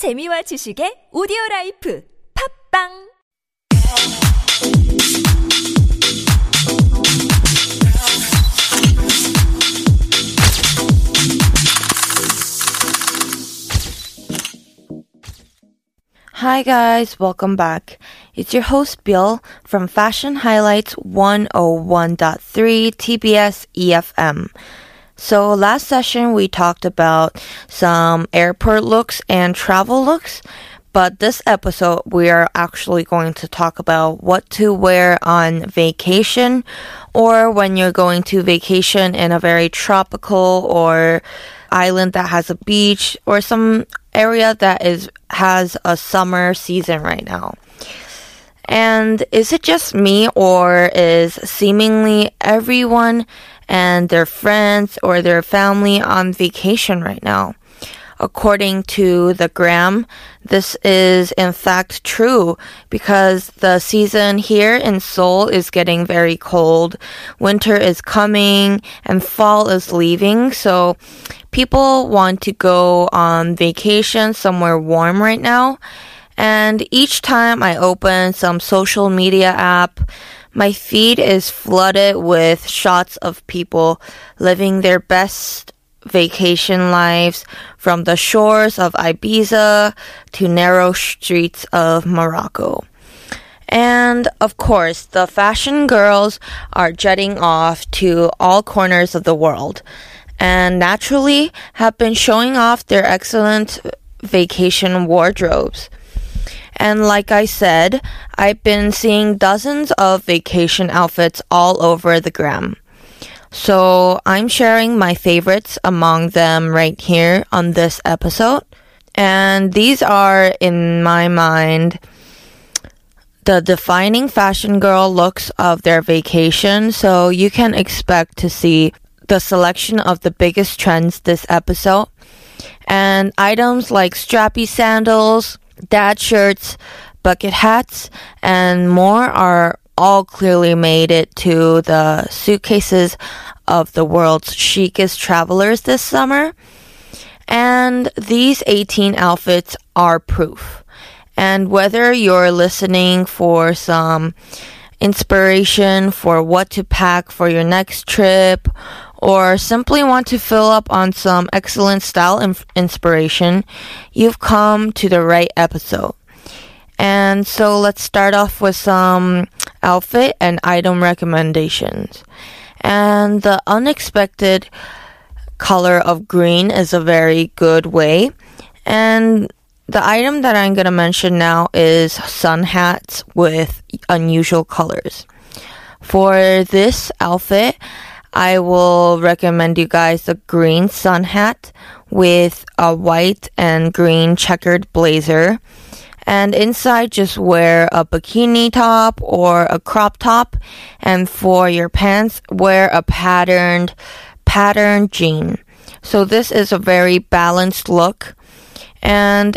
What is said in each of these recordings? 재미와 지식의 오디오라이프 팝빵 Hi guys, welcome back. It's your host Bill from Fashion Highlights 101.3 TBS EFM. So last session we talked about some airport looks and travel looks, but this episode we are actually going to talk about what to wear on vacation or when you're going to vacation in a very tropical or island that has a beach or some area that has a summer season right now. And is it just me or is seemingly everyone and their friends or their family on vacation right now? According to the gram, this is in fact true because the season here in Seoul is getting very cold. Winter is coming and fall is leaving. So people want to go on vacation somewhere warm right now. And each time I open some social media app, my feed is flooded with shots of people living their best vacation lives from the shores of Ibiza to narrow streets of Morocco. And of course, the fashion girls are jetting off to all corners of the world and naturally have been showing off their excellent vacation wardrobes. And like I said, I've been seeing dozens of vacation outfits all over the gram. So I'm sharing my favorites among them right here on this episode. And these are, in my mind, the defining fashion girl looks of their vacation. So you can expect to see the selection of the biggest trends this episode. And items like strappy sandals, dad shirts, bucket hats, and more are all clearly made it to the suitcases of the world's chicest travelers this summer. And these 18 outfits are proof. And whether you're listening for some inspiration for what to pack for your next trip, or simply want to fill up on some excellent style inspiration, you've come to the right episode. And so let's start off with some outfit and item recommendations. And the unexpected color of green is a very good way. And the item that I'm going to mention now is sun hats with unusual colors. For this outfit, I will recommend you guys a green sun hat with a white and green checkered blazer. And inside, just wear a bikini top or a crop top. And for your pants, wear a patterned jean. So this is a very balanced look. And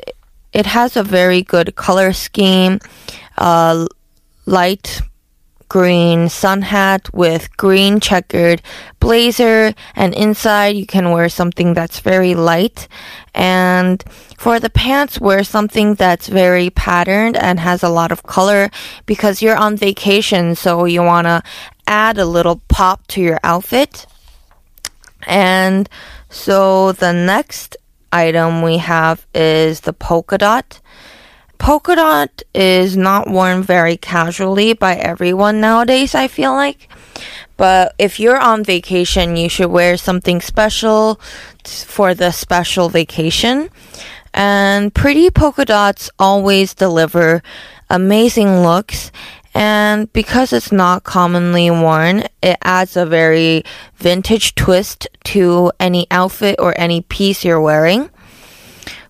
it has a very good color scheme. Light green sun hat with green checkered blazer, and inside you can wear something that's very light. And for the pants, wear something that's very patterned and has a lot of color because you're on vacation, so you want to add a little pop to your outfit. And so the next item we have is the polka dot. Polka dot is not worn very casually by everyone nowadays, I feel like. But if you're on vacation, you should wear something special for the special vacation. And pretty polka dots always deliver amazing looks. And because it's not commonly worn, it adds a very vintage twist to any outfit or any piece you're wearing.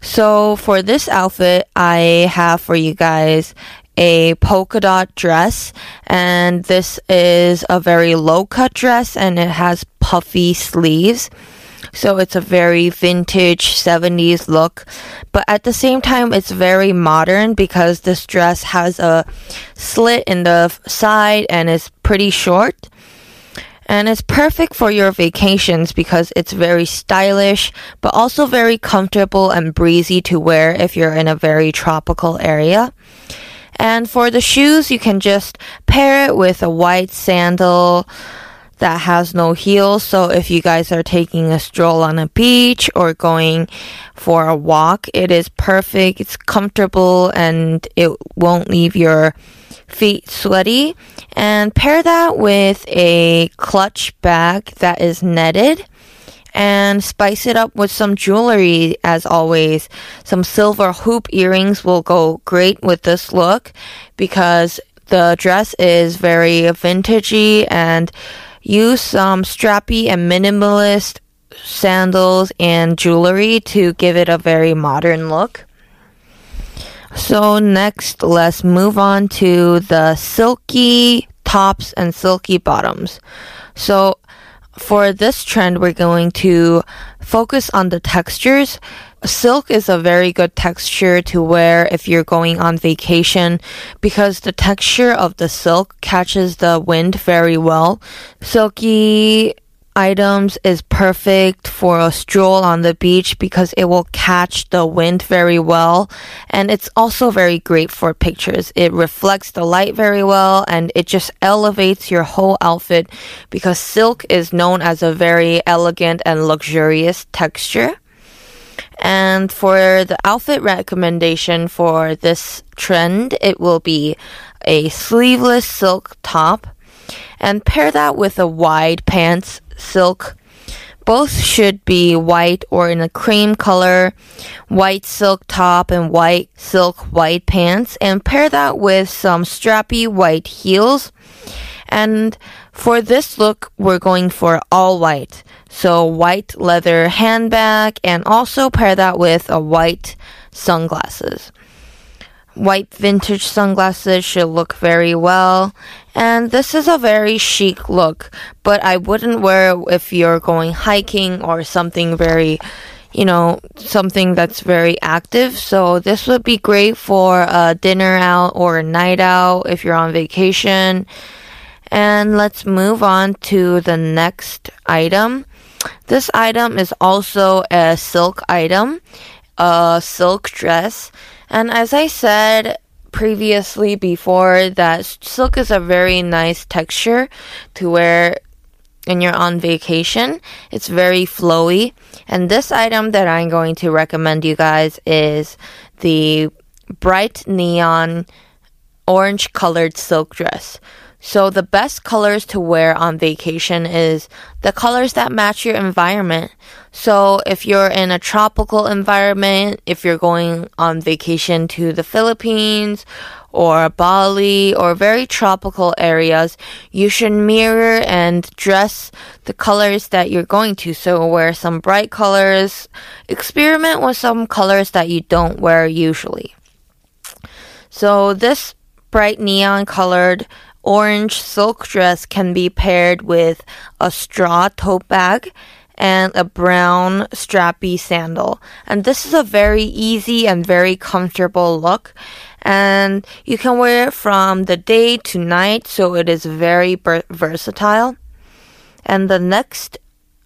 So for this outfit, I have for you guys a polka dot dress, and this is a very low cut dress and it has puffy sleeves. So it's a very vintage 70s look, but at the same time, it's very modern because this dress has a slit in the side and is pretty short. And it's perfect for your vacations because it's very stylish, but also very comfortable and breezy to wear if you're in a very tropical area. And for the shoes, you can just pair it with a white sandal that has no heels. So if you guys are taking a stroll on a beach or going for a walk, it is perfect. It's comfortable and it won't leave your feet sweaty. And pair that with a clutch bag that is netted. And spice it up with some jewelry, as always. Some silver hoop earrings will go great with this look because the dress is very vintagey, and use some strappy and minimalist sandals and jewelry to give it a very modern look. So next, let's move on to the silky tops and silky bottoms. So for this trend, we're going to focus on the textures. Silk is a very good texture to wear if you're going on vacation because the texture of the silk catches the wind very well. Silky items is perfect for a stroll on the beach because it will catch the wind very well, and it's also very great for pictures. It reflects the light very well, and it just elevates your whole outfit because silk is known as a very elegant and luxurious texture. And for the outfit recommendation for this trend, it will be a sleeveless silk top, and pair that with a wide pants silk. Both should be white or in a cream color. White silk top and white silk white pants, and pair that with some strappy white heels. And for this look, we're going for all white. So white leather handbag, and also pair that with a white sunglasses. White vintage sunglasses should look very well. And this is a very chic look, but I wouldn't wear it if you're going hiking or something very, something that's very active. So this would be great for a dinner out or a night out if you're on vacation. And let's move on to the next item. This item is also a silk item, a silk dress. And as I said previously before, that silk is a very nice texture to wear when you're on vacation. It's very flowy. And this item that I'm going to recommend you guys is the bright neon orange colored silk dress. So the best colors to wear on vacation is the colors that match your environment. So if you're in a tropical environment, if you're going on vacation to the Philippines or Bali or very tropical areas, you should mirror and dress the colors that you're going to. So wear some bright colors, experiment with some colors that you don't wear usually. So this bright neon colored orange silk dress can be paired with a straw tote bag and a brown strappy sandal. And this is a very easy and very comfortable look. And you can wear it from the day to night, so it is very versatile. And the next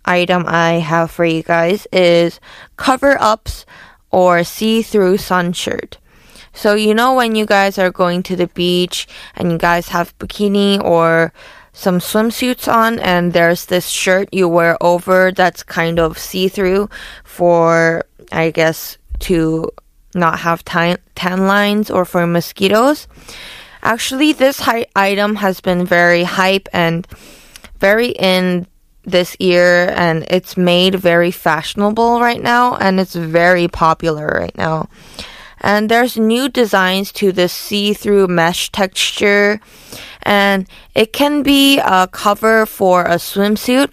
item I have for you guys is cover-ups or see-through sunshirt. So when you guys are going to the beach and you guys have bikini or some swimsuits on, and there's this shirt you wear over that's kind of see-through for, I guess, to not have tan lines or for mosquitoes. Actually, this item has been very hype and very in this year, and it's made very fashionable right now, and it's very popular right now. And there's new designs to this see-through mesh texture. And it can be a cover for a swimsuit.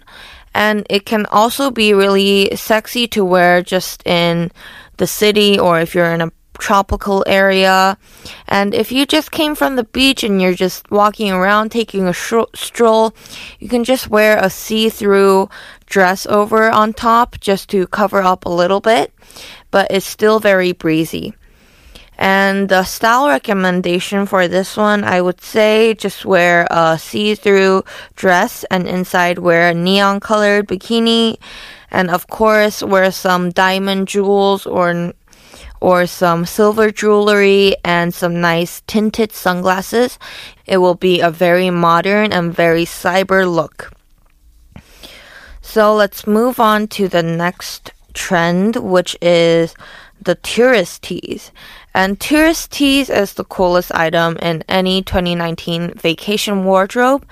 And it can also be really sexy to wear just in the city or if you're in a tropical area. And if you just came from the beach and you're just walking around taking a stroll, you can just wear a see-through dress over on top just to cover up a little bit. But it's still very breezy. And the style recommendation for this one, I would say just wear a see-through dress and inside wear a neon-colored bikini. And of course, wear some diamond jewels or some silver jewelry and some nice tinted sunglasses. It will be a very modern and very cyber look. So let's move on to the next trend, which is the tourist tees. And tourist tees is the coolest item in any 2019 vacation wardrobe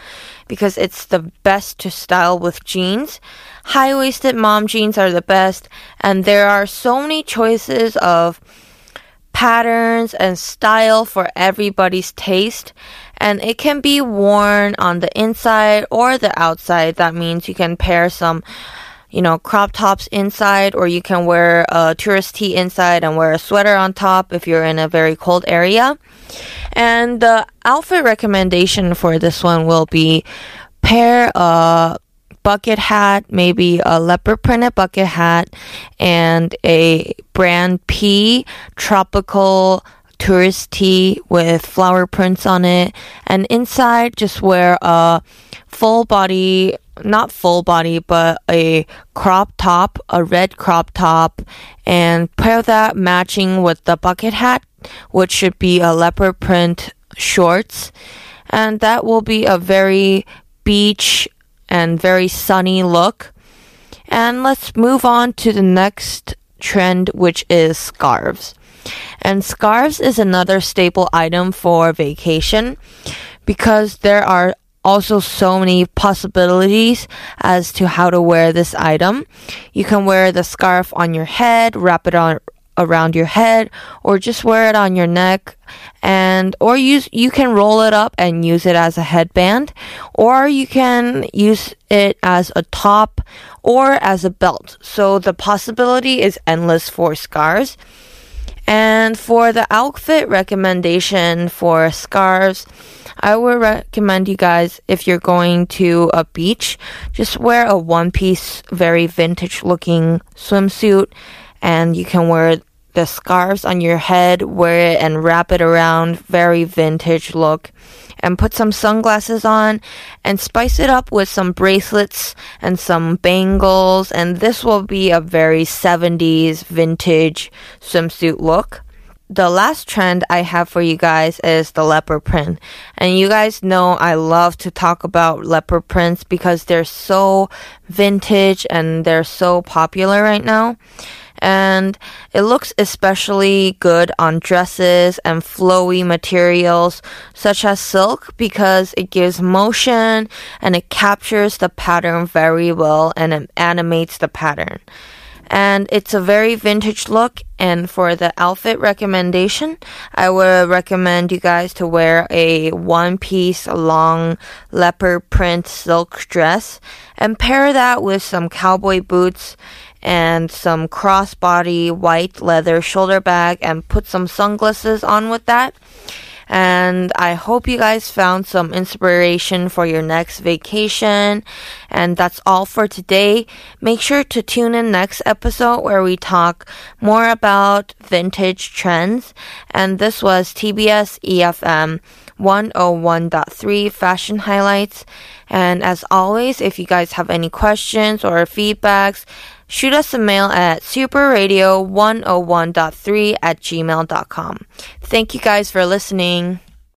because it's the best to style with jeans. High-waisted mom jeans are the best, and there are so many choices of patterns and style for everybody's taste, and it can be worn on the inside or the outside. That means you can pair some crop tops inside, or you can wear a tourist tee inside and wear a sweater on top if you're in a very cold area. And the outfit recommendation for this one will be pair a bucket hat, maybe a leopard printed bucket hat, and a brand P tropical tourist tee with flower prints on it. And inside, just wear a not full body, but a crop top, a red crop top, and pair that matching with the bucket hat, which should be a leopard print shorts. And that will be a very beach and very sunny look. And let's move on to the next trend, which is scarves. And scarves is another staple item for vacation because there are also so many possibilities as to how to wear this item. You can wear the scarf on your head, wrap it around your head, or just wear it on your neck, you can roll it up and use it as a headband, or you can use it as a top or as a belt. So the possibility is endless for scarves. And for the outfit recommendation for scarves, I would recommend you guys, if you're going to a beach, just wear a one-piece, very vintage-looking swimsuit, and you can wear the scarves on your head, wear it and wrap it around, very vintage look, and put some sunglasses on, and spice it up with some bracelets and some bangles, and this will be a very 70s vintage swimsuit look. The last trend I have for you guys is the leopard print. And you guys know I love to talk about leopard prints because they're so vintage and they're so popular right now. And it looks especially good on dresses and flowy materials such as silk because it gives motion and it captures the pattern very well and it animates the pattern. And it's a very vintage look. And for the outfit recommendation, I would recommend you guys to wear a one-piece long leopard print silk dress and pair that with some cowboy boots and some crossbody white leather shoulder bag and put some sunglasses on with that. And I hope you guys found some inspiration for your next vacation. And that's all for today. Make sure to tune in next episode where we talk more about vintage trends. And this was TBS EFM 101.3 Fashion Highlights. And as always, if you guys have any questions or feedbacks, shoot us a mail at superradio101.3@gmail.com. Thank you guys for listening.